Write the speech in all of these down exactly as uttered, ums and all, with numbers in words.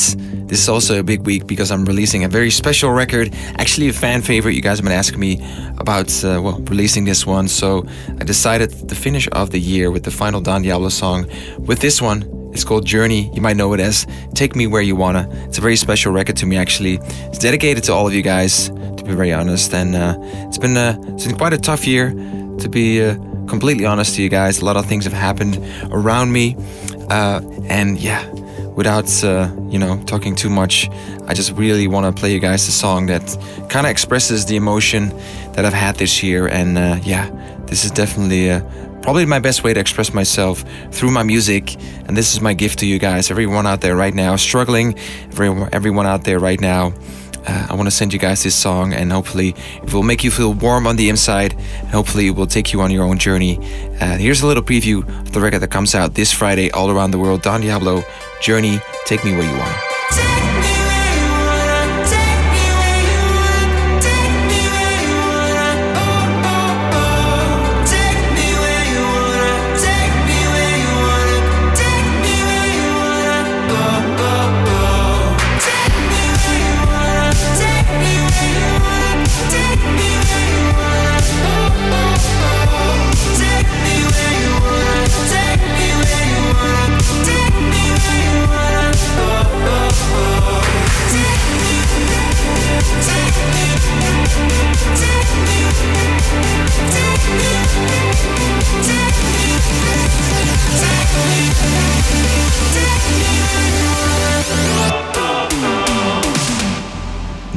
this is also a big week because I'm releasing a very special record, actually a fan favorite. You guys have been asking me about uh, well, releasing this one, so I decided to finish off the year with the final Don Diablo song with this one. It's called Journey. You might know it as Take Me Where You Wanna. It's a very special record to me, actually. It's dedicated to all of you guys, to be very honest. And uh, it's been uh, it's been quite a tough year, to be uh, completely honest to you guys. A lot of things have happened around me. Uh, and yeah, without, uh, you know, talking too much, I just really want to play you guys a song that kind of expresses the emotion that I've had this year. And uh, yeah, this is definitely... Uh, Probably my best way to express myself through my music, and this is my gift to you guys, everyone out there right now struggling, everyone out there right now. Uh, I want to send you guys this song, and hopefully it will make you feel warm on the inside, and hopefully it will take you on your own journey. Uh, here's a little preview of the record that comes out this Friday all around the world. Don Diablo, Journey, Take Me Where You Want.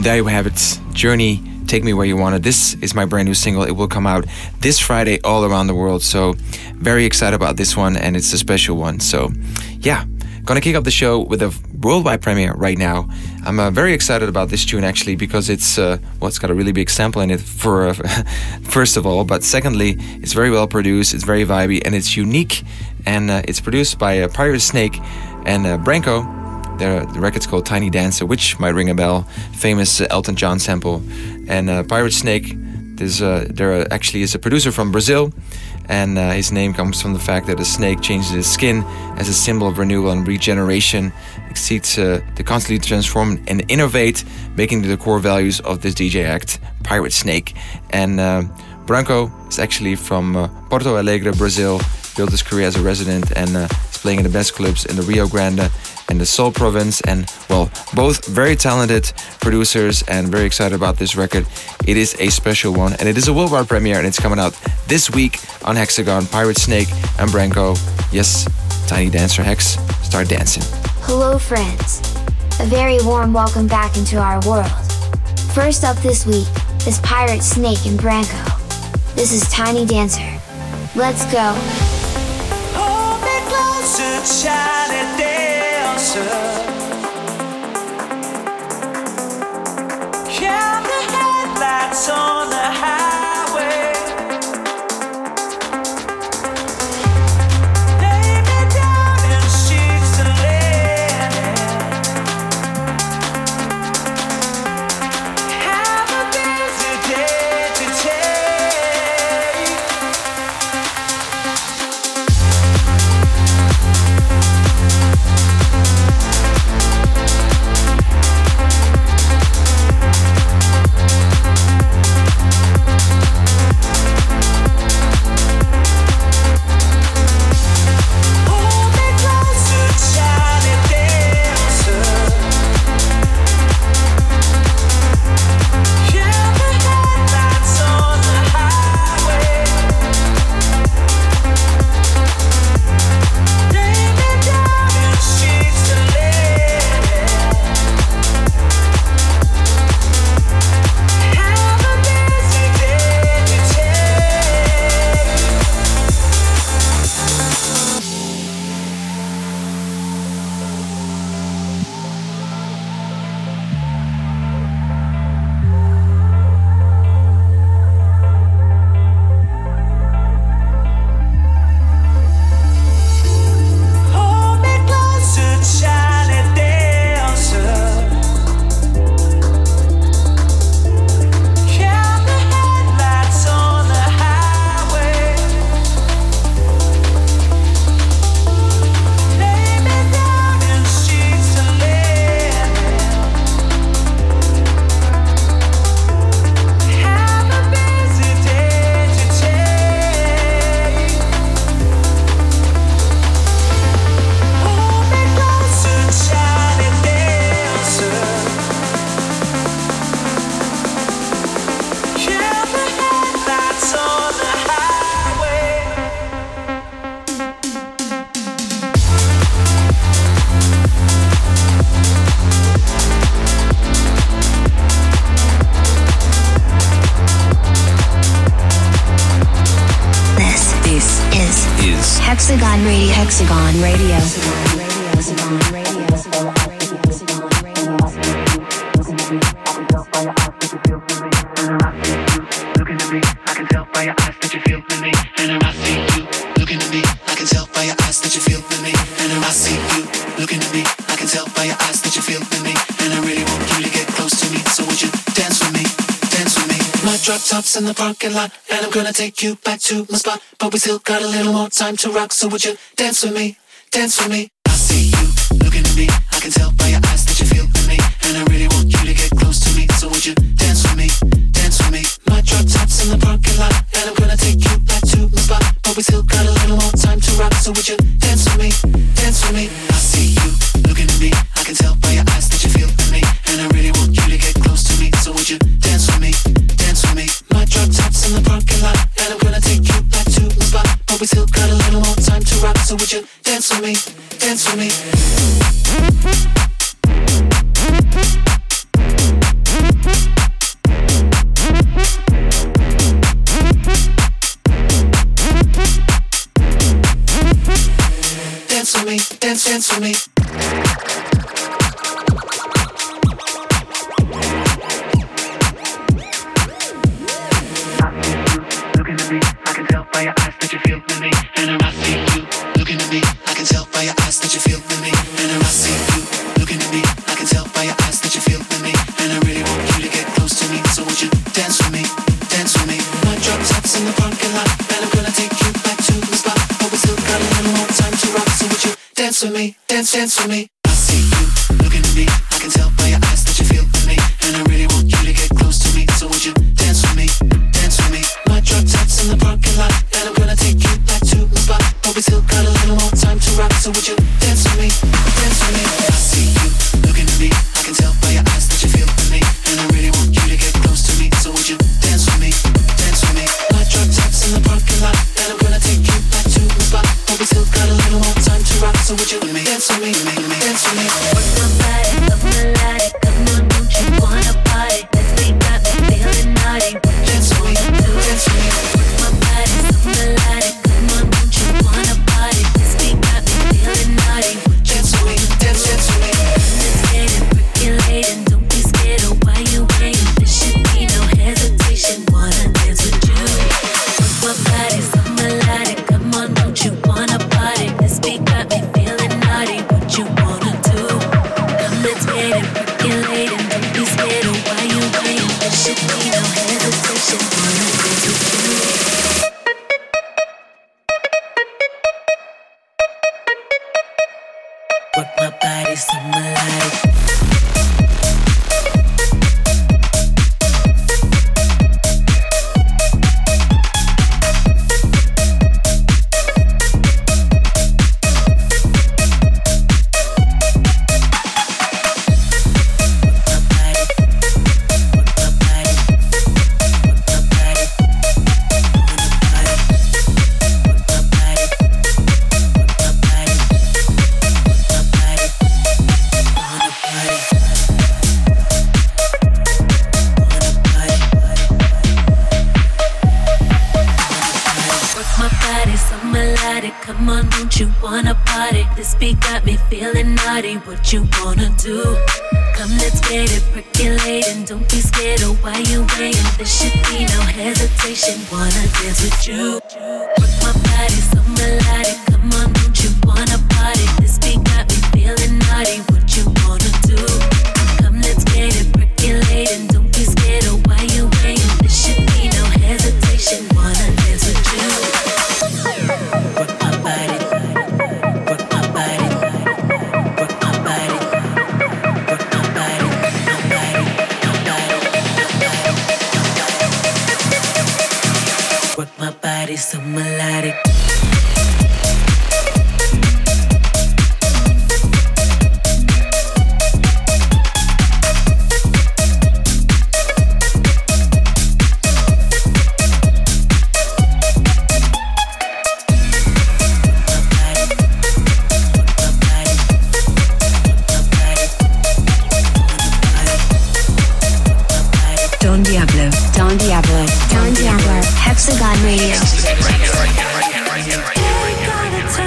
There you have it, Journey, Take Me Where You Want It. This is my brand new single. It will come out this Friday all around the world, so very excited about this one, and it's a special one. So yeah, gonna kick up the show with a worldwide premiere right now. I'm uh, very excited about this tune, actually, because it's uh, well, it's got a really big sample in it, for uh, first of all, but secondly, it's very well produced, it's very vibey, and it's unique, and uh, it's produced by uh, Pirate Snake and uh, Branko. The, the record's called Tiny Dancer, which might ring a bell, famous uh, Elton John sample. And uh, Pirate Snake, there's, uh, there actually is a producer from Brazil, and uh, his name comes from the fact that a snake changes its skin as a symbol of renewal and regeneration. It seeks uh, to constantly transform and innovate, making the core values of this D J act, Pirate Snake. And uh, Branko is actually from uh, Porto Alegre, Brazil, built his career as a resident, and uh, is playing in the best clubs in the Rio Grande and the Seoul province. And well, both very talented producers, and very excited about this record. It is a special one, and it is a worldwide premiere, and it's coming out this week on Hexagon. Pirate Snake and Branko. Yes, Tiny Dancer. Hex, start dancing. Hello friends. A very warm welcome back into our world. First up this week is Pirate Snake and Branko. This is Tiny Dancer. Let's go. Hold me closer, Tiny Dancer. Count the headlights on the highway. Hexagon Radio. Hexagon Radio. Hexagon Radio. Hexagon Radio. Drop tops in the parking lot, and I'm gonna take you back to my spot. But we still got a little more time to rock, so would you dance with me, dance with me? I see you looking at me, I can tell by your eyes that you feel for me, and I really want you to get close to me, so would you dance with me, dance with me? My drop tops in the parking lot, and I'm gonna take you back to my spot. But we still got a little more time to rock, so would you dance with me, dance with me? I see you looking at me, I can tell by your eyes that you feel for me, and I really want you to get close to me, so would you dance with me? My drop tops in the parking lot, and I'm gonna take you back to the spot. But we still got a little more time to rock, so would you dance with me, dance with me? Dance with me, dance, dance with me. By your eyes that you feel with me, and I see you looking at me. I can tell by your eyes that you feel with me, and I see you looking at me. I can tell by your eyes that you feel with me, and I really want you to get close to me. So would you dance with me, dance with me? My drop tops in the parking lot, and I'm gonna take you back to the spot. But we still got a little more time to rock. So would you dance with me, dance, dance with me? I see you looking at me. I can tell by your eyes that you feel with me, and I really want you to get close to me. So would you dance with me, dance with me? My drop tops in the parking lot, and I'm gonna take you back to the spot. But we still got a little more time to rock, so would you dance with me, dance with me? I see you looking at me, I can tell by your eyes that you feel for me, and I really want you to get close to me, so would you dance with me, dance with me? My drop tops in the parking lot, and I'm gonna take you back to the spot. But we still got a little more time to rock, so would you dance with me, dance with me? What's my body, what's my life, come on, don't you wanna party? Let's be got me feeling naughty. Dance with me, dance with me. What you wanna do? Come, let's get it percolating. Don't be scared of why you waiting. There should be no hesitation. Wanna dance with you? Work my body so melodic. Come on, don't you wanna party? This beat got me feeling naughty. What you wanna do? Come, let's get it percolating. Don't be scared of why you waiting. There should be no hesitation. Wanna dance with you? Work my body. So melodic. Don Diablo, Don Diablo, Don Diablo, Hexagon Radio. Right here, right here, right here, right here, right here, right here, right here, right here.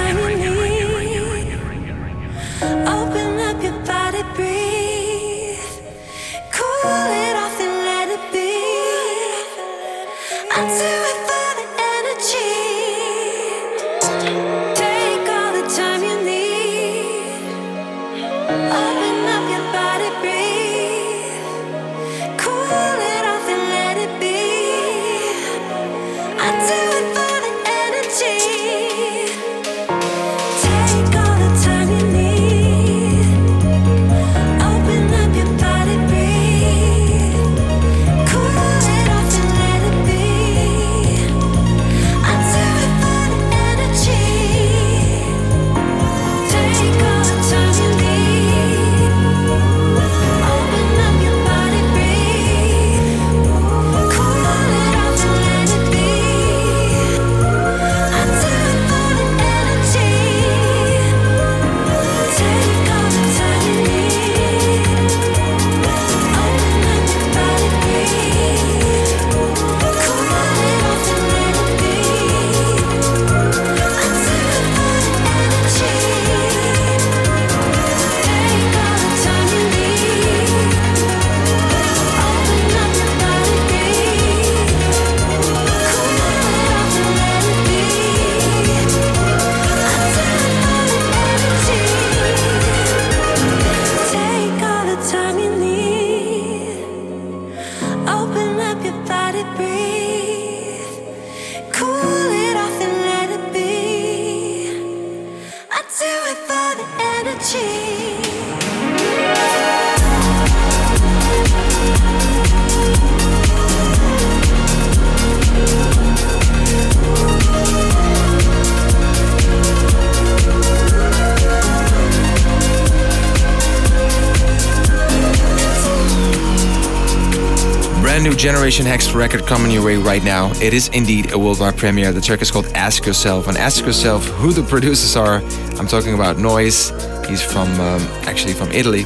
brand new Generation Hex record coming your way right now. It is indeed a worldwide premiere. The track is called Ask Yourself. And ask yourself who the producers are. I'm talking about Noise. He's from, um, actually from Italy.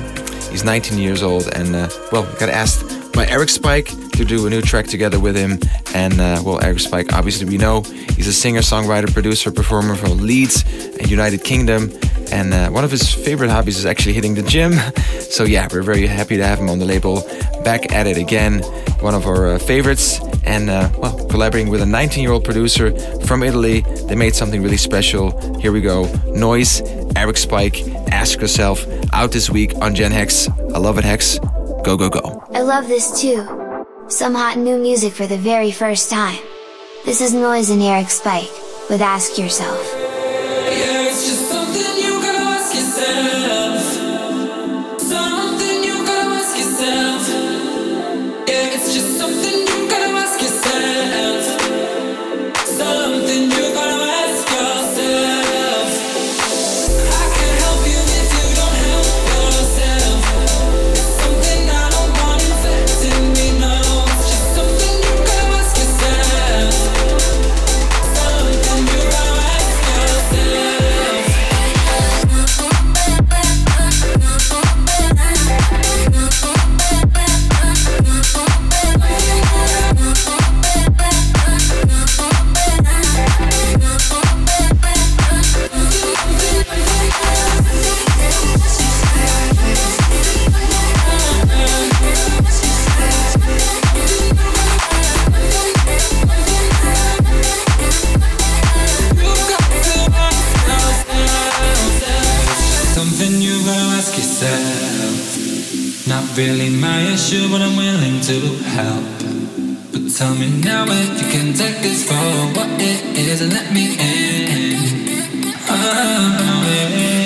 He's nineteen years old. And, uh, well, got asked by Eric Spike to do a new track together with him. And, uh, well, Eric Spike, obviously we know. He's a singer, songwriter, producer, performer from Leeds and United Kingdom. And uh, one of his favorite hobbies is actually hitting the gym. So yeah, we're very happy to have him on the label. Back at it again. One of our uh, favorites. And, uh, well, collaborating with a nineteen-year-old producer from Italy. They made something really special. Here we go. Noise, Eric Spike, Ask Yourself. Out this week on Gen Hex. I love it, Hex. Go, go, go. I love this too. Some hot new music for the very first time. This is Noise and Eric Spike with Ask Yourself. Really my issue, but I'm willing to help. But tell me now if you can take this for what it is and let me in. Oh, yeah.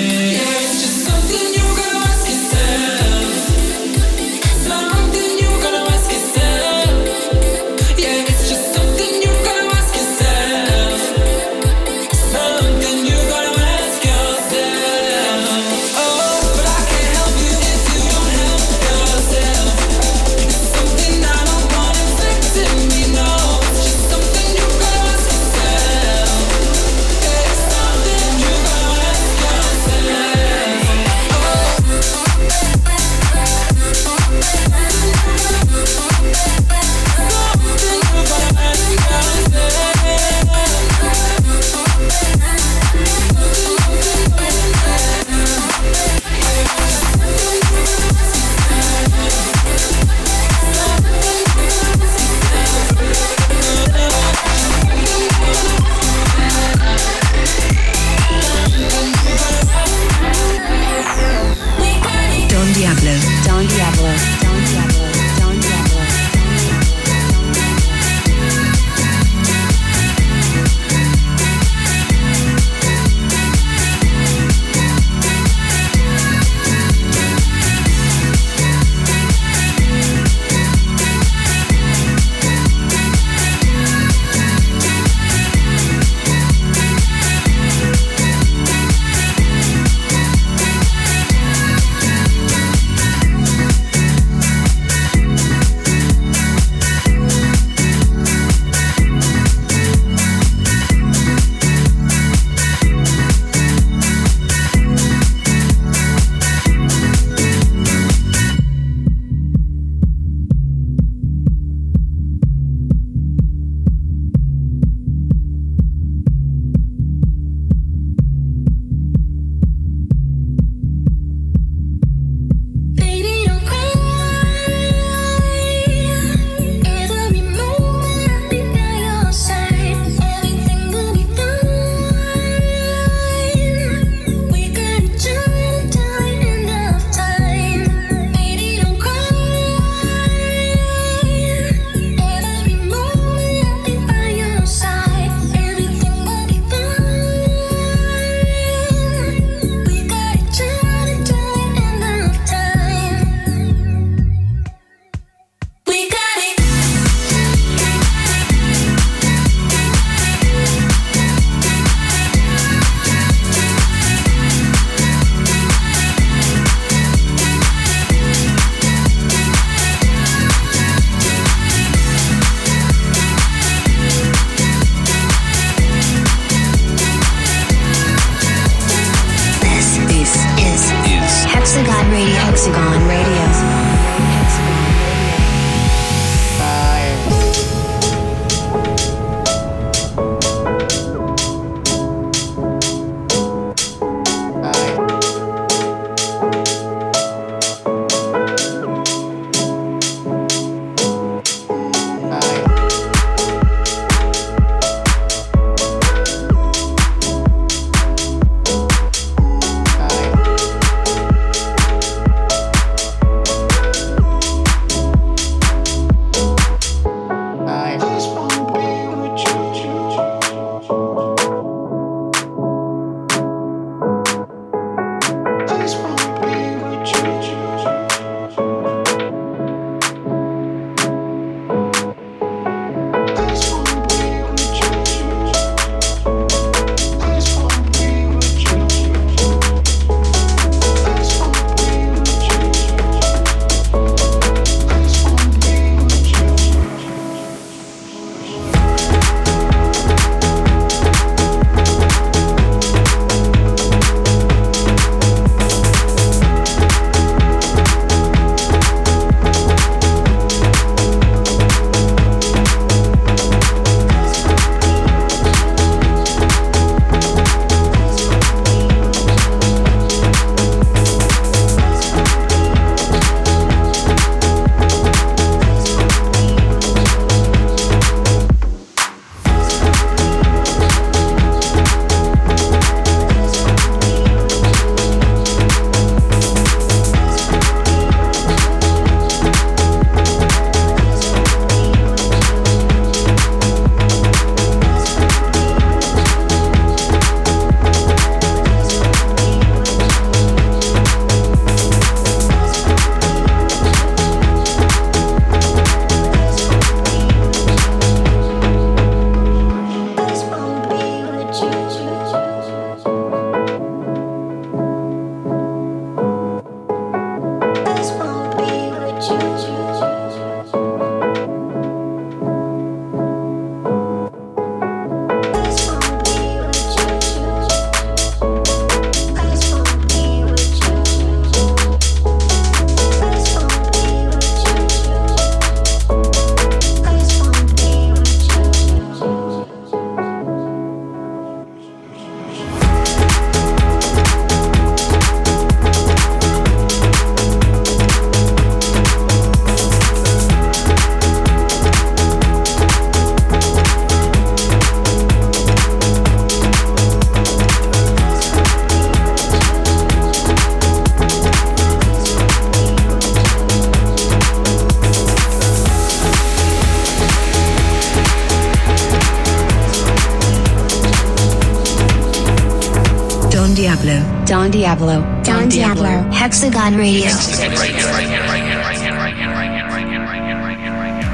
Don Diablo. Don Diablo. Hexagon Radio.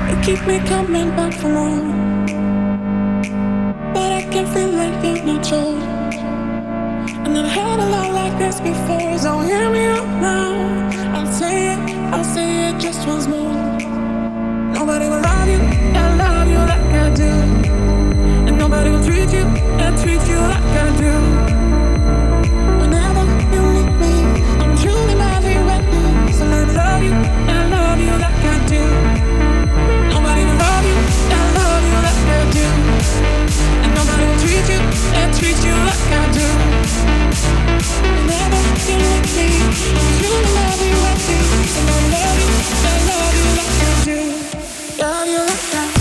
You keep me coming back for more, but I can feel like there's no change. I've never had a lot like this before, so hear me out now. I'll say it, I'll say it just once more. Nobody will love you and love you like I do, and nobody will treat you and treat you like I do. Truly my favorite right now, so I love you, I love you like I do. Nobody will love you, I love you like I do, and nobody will treat you, and treat you like I do. Never feel like me, I'm truly my favorite right now, so I love you, I love you like I do. Love you like I do.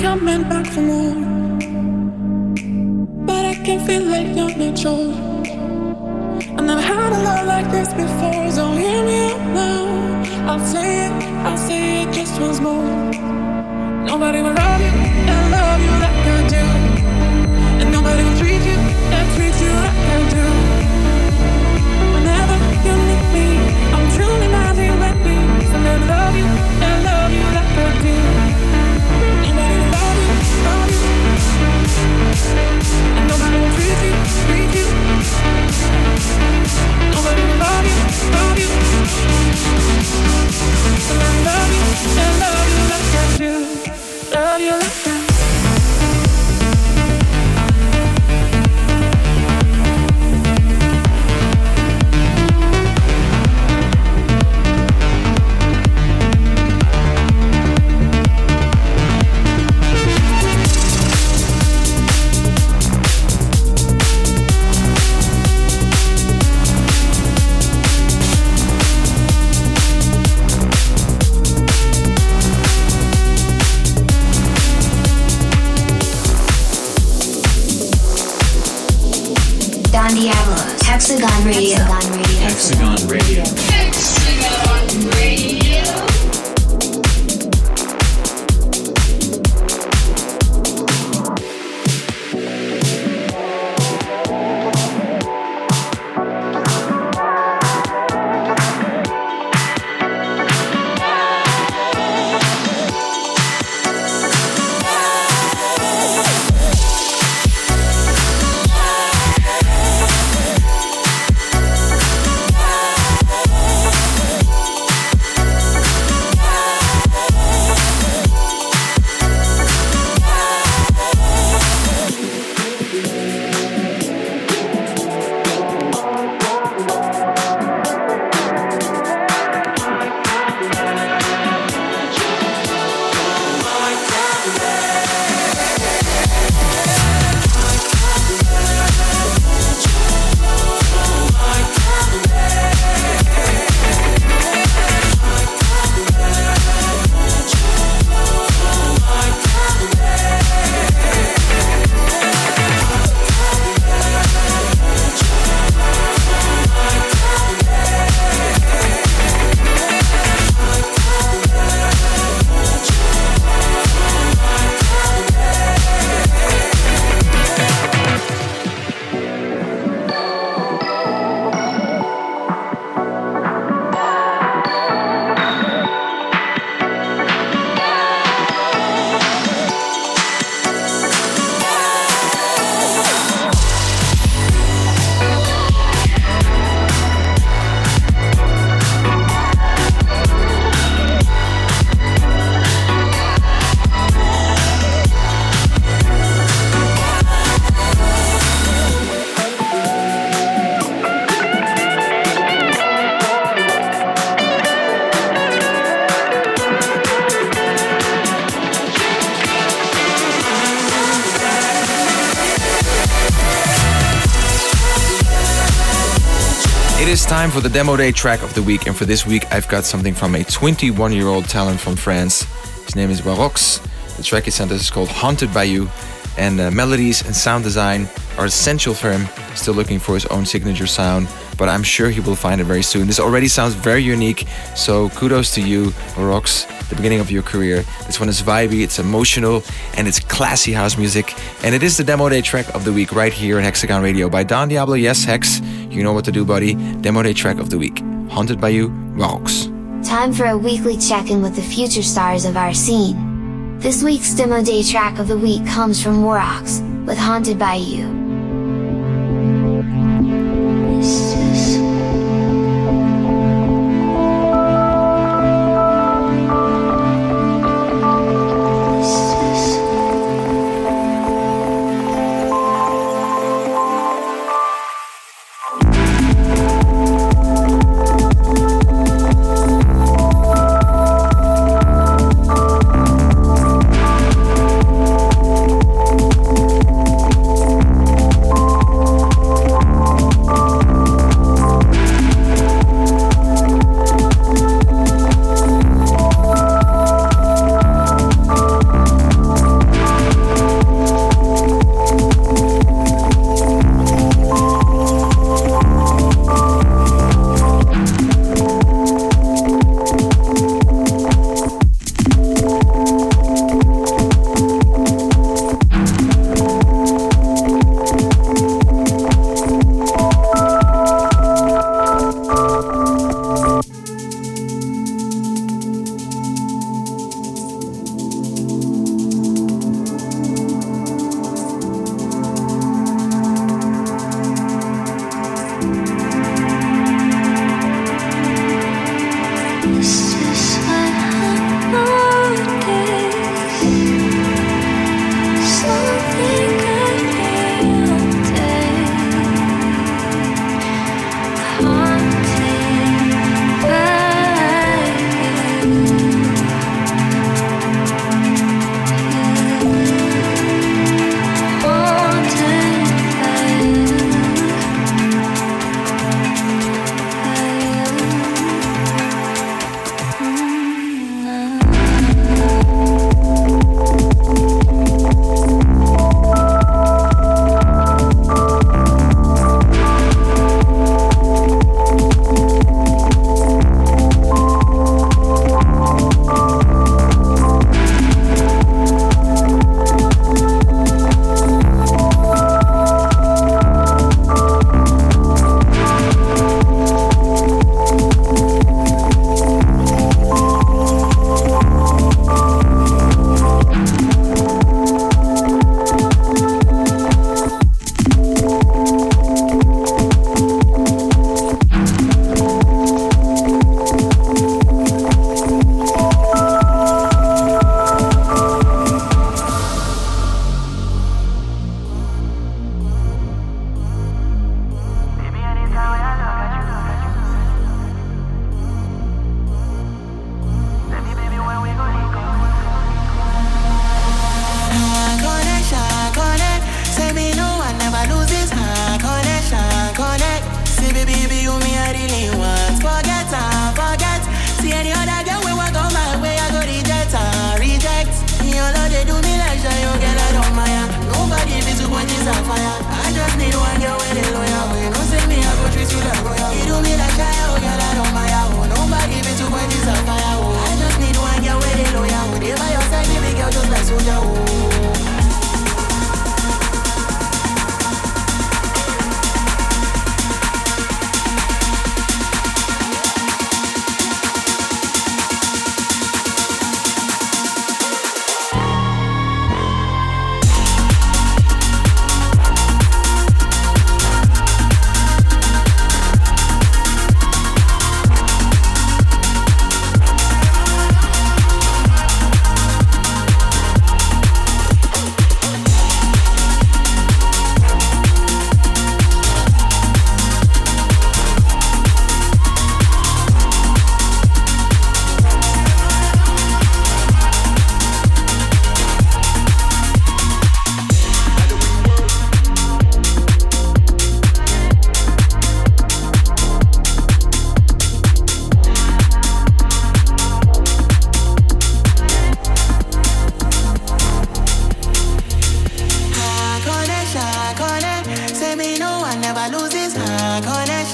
Coming back for more, but I can feel like you're not sure. I've never had a love like this before, so hear me out now. I'll say it, I'll say it just once more. Nobody will love you and love you like I do, and nobody will treat you and treat you like I do. Whenever you need me, I'm truly not here with you. So I love you and love you like I do. And nobody will treat you, treat you. Nobody will love you, love you. And I love you, I love you like I do. Love you like I do. Hexagon Radio. Hexagon Radio. Hexagon Radio. It is time for the Demo Day track of the week, and for this week I've got something from a twenty-one-year-old talent from France. His name is Barox. The track he sent us is called Haunted by You, and uh, melodies and sound design are essential for him. Still looking for his own signature sound, but I'm sure he will find it very soon. This already sounds very unique, so kudos to you, Barox, the beginning of your career. This one is vibey, it's emotional, and it's classy house music. And it is the Demo Day track of the week right here at Hexagon Radio by Don Diablo. Yes, Hex, you know what to do, buddy. Demo Day track of the week. Haunted by You, Barox. Time for a weekly check-in with the future stars of our scene. This week's Demo Day track of the week comes from Barox, with Haunted by You.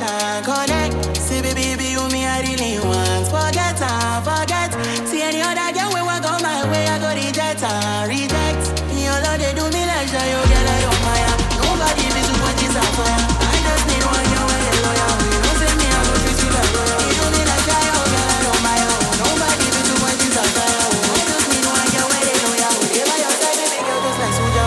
connection, connect. See, baby, baby, you me, I really want. Forget and forget. See, any other girl, we walk on my way, I go reject and reject. You know, they do me like that, you get like on fire. Nobody be too much is on fire. I just need one girl with a lawyer. You know, say me, I go treat you like lawyer. You do me like that, you get like on fire. Nobody be too much is on fire. I just need one girl with a lawyer. You by your side, baby, girl, just like Suja.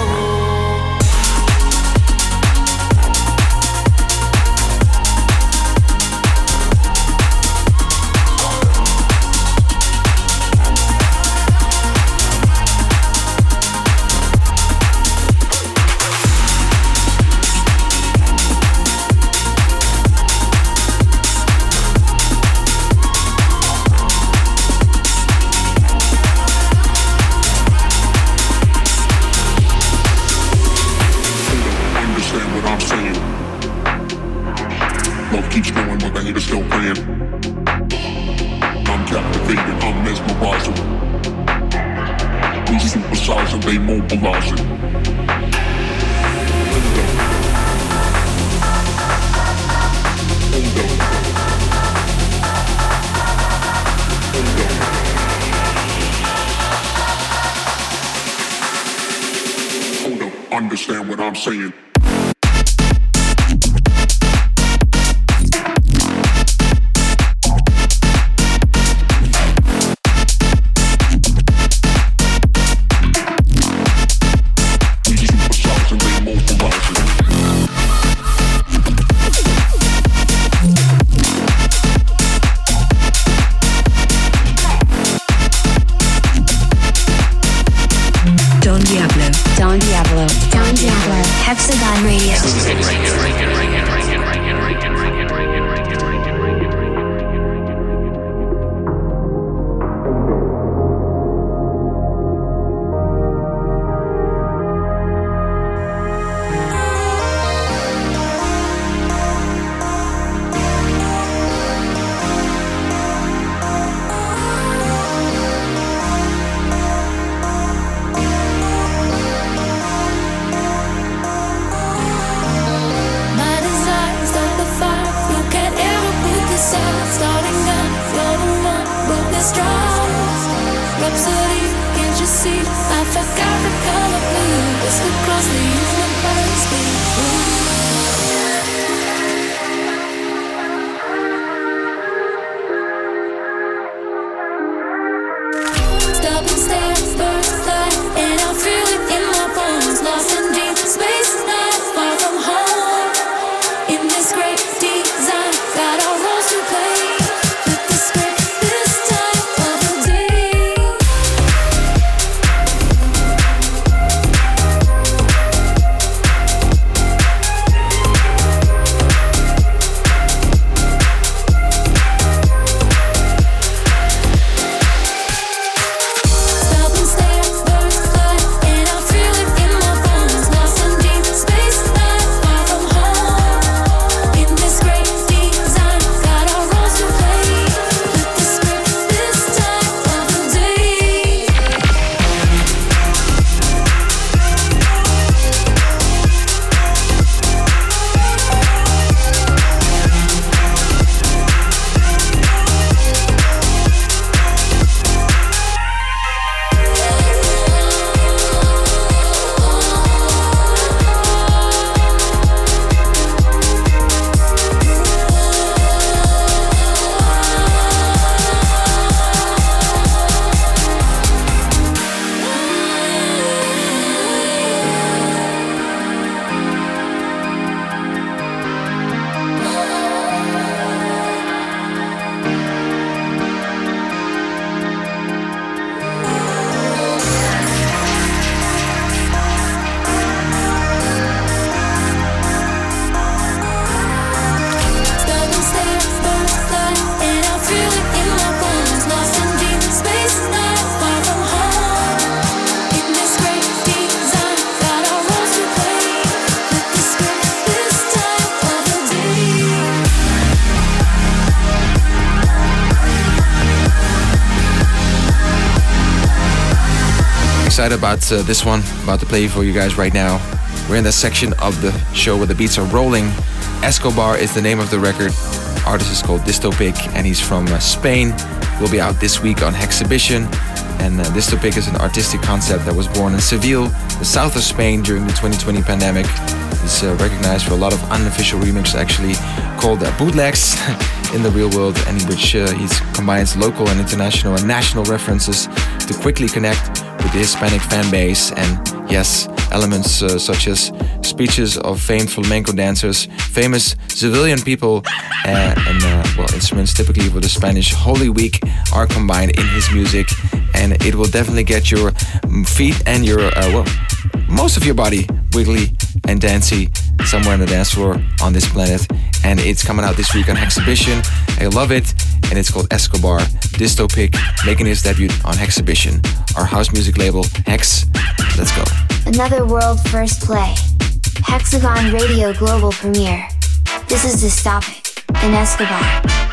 Understand what I'm saying? Excited about uh, this one, about to play for you guys right now. We're in the section of the show where the beats are rolling. Escobar is the name of the record. Artist is called Distopic, and he's from uh, Spain. Will be out this week on Hexagon. And uh, Distopic is an artistic concept that was born in Seville, the south of Spain, during the twenty twenty pandemic. It's uh, recognized for a lot of unofficial remixes, actually called uh, bootlegs in the real world, and in which uh, he combines local and international and national references to quickly connect with the Hispanic fan base. And yes, elements uh, such as speeches of famed flamenco dancers, famous civilian people, uh, and uh, well, instruments typically for the Spanish Holy Week are combined in his music, and it will definitely get your feet and your, uh, well, most of your body wiggly and dancey somewhere on the dance floor on this planet. And it's coming out this week on Hexagon. I love it, and it's called Escobar. Distopic, making his debut on Hexagon, our house music label, Hex. Let's go. Another world first play. Hexagon Radio Global Premiere. This is Distopic and Escobar.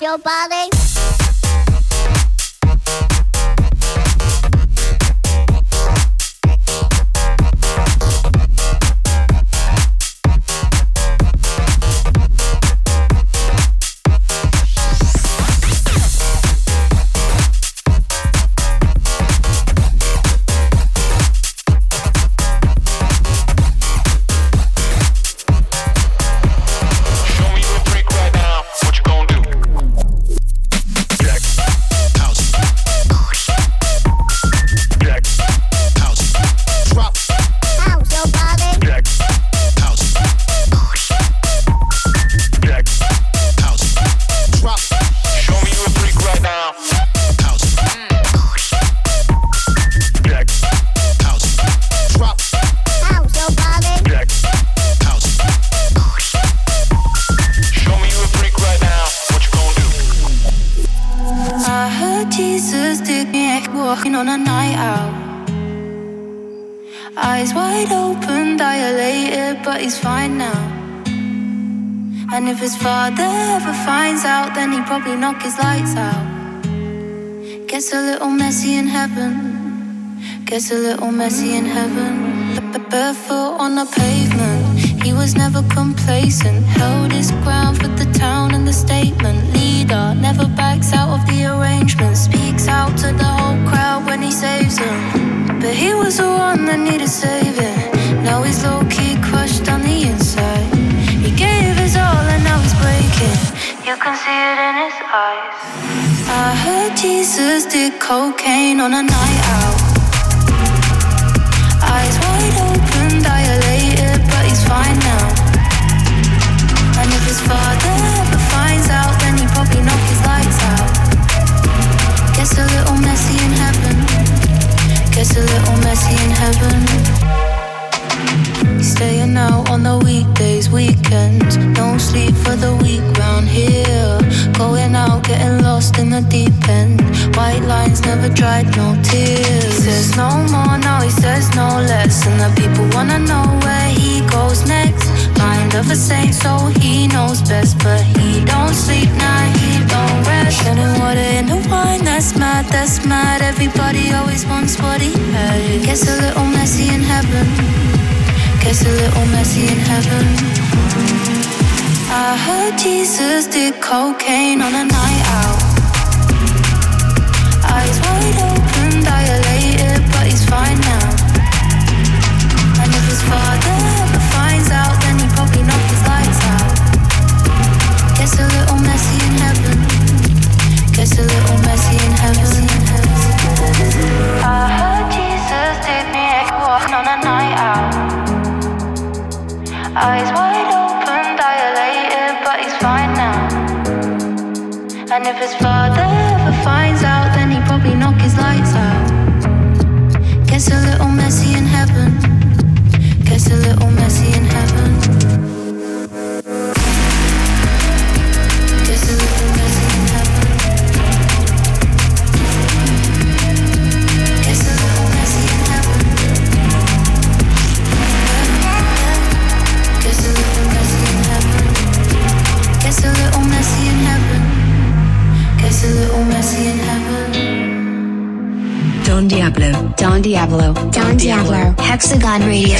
Your body. teasers, dig me egg, walking on a night out. Eyes wide open, dilated, but he's fine now. And if his father ever finds out, then he'd probably knock his lights out. Gets a little messy in heaven. Gets a little messy in heaven. Barefoot on the pavement, he was never complacent. Held his ground for the town and the statement. Leader never backs out of the arrangement. Speaks out to the whole crowd when he saves them. But he was the one that needed saving. Now he's low-key crushed on the inside. He gave his all and now he's breaking. You can see it in his eyes. I heard Jesus did cocaine on a night out. Eyes wide open, dilated, but he's fine now. And if his father ever finds out, then he'd probably knock his lights out. Gets a little messy in heaven. Gets a little messy in heaven. Staying out on the weekdays, weekends. No sleep for the week round here. Going out, getting lost in the deep end. White lines never dried, no tears. Says no more, now he says no less. And the people wanna know where he goes next. Mind of a saint, so he knows best. But he don't sleep, now nah, he don't rest. Turning water into wine, that's mad, that's mad. Everybody always wants what he had. Gets a little messy in heaven. Gets a little messy in heaven. I heard Jesus did cocaine on a night out. Eyes wide open, dilated, but he's fine now. And if his father ever finds out, then he'd probably knock his lights out. Gets a little messy in heaven. Gets a little messy in heaven. I heard Jesus did me walking on a night out. Eyes wide open, dilated, but he's fine now. And if his father ever finds out, then he'd probably knock his lights out. Gets a little messy in heaven. Gets a little messy in heaven. Don Diablo, Don Diablo, Don Diablo, Hexagon Radio.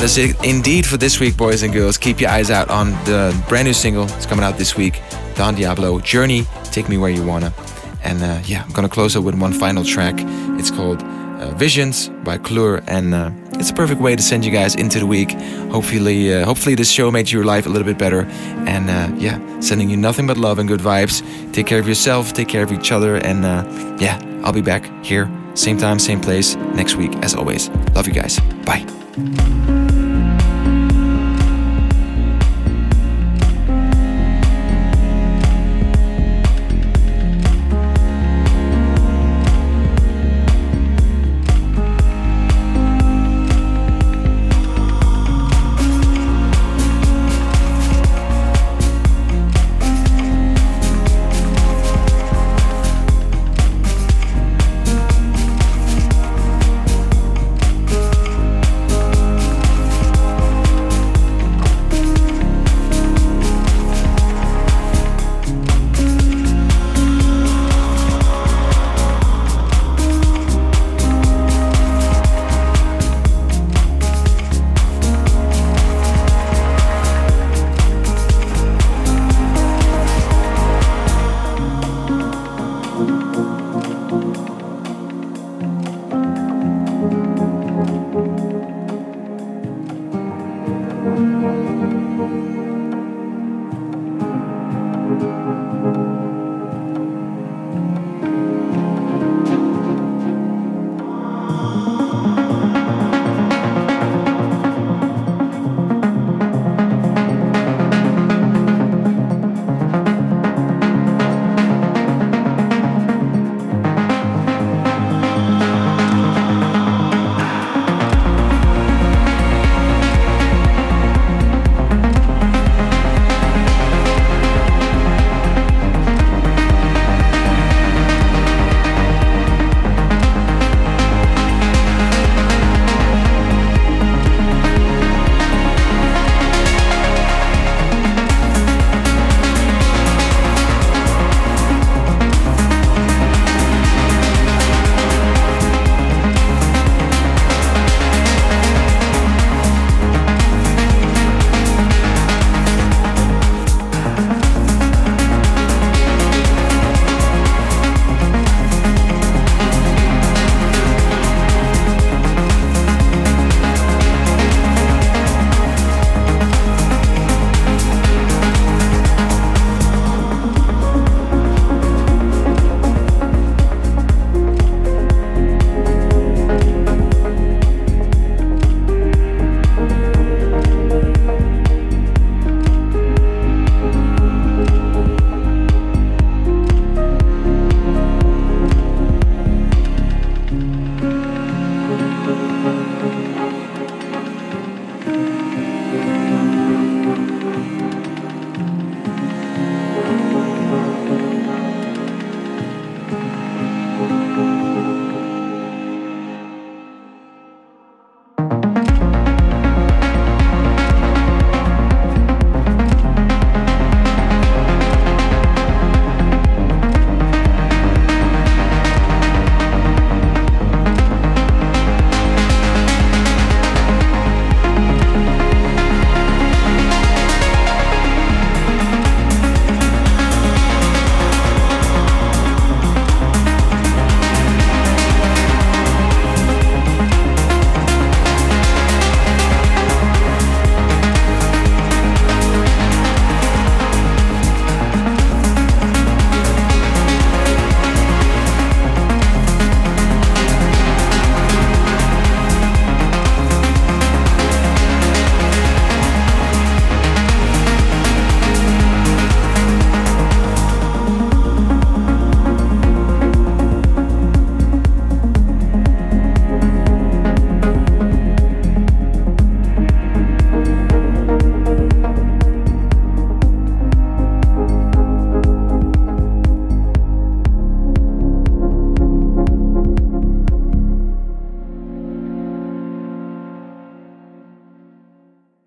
that is it indeed for this week, boys and girls. Keep your eyes out on the brand new single. It's coming out this week. Don Diablo, Journey, Take Me Where You Wanna. And uh, yeah, I'm going to close up with one final track. It's called uh, Visions by Clure. And uh, it's a perfect way to send you guys into the week. Hopefully, uh, hopefully this show made your life a little bit better. And uh, yeah, sending you nothing but love and good vibes. Take care of yourself, take care of each other. And uh, yeah, I'll be back here, same time, same place, next week as always. Love you guys. Bye.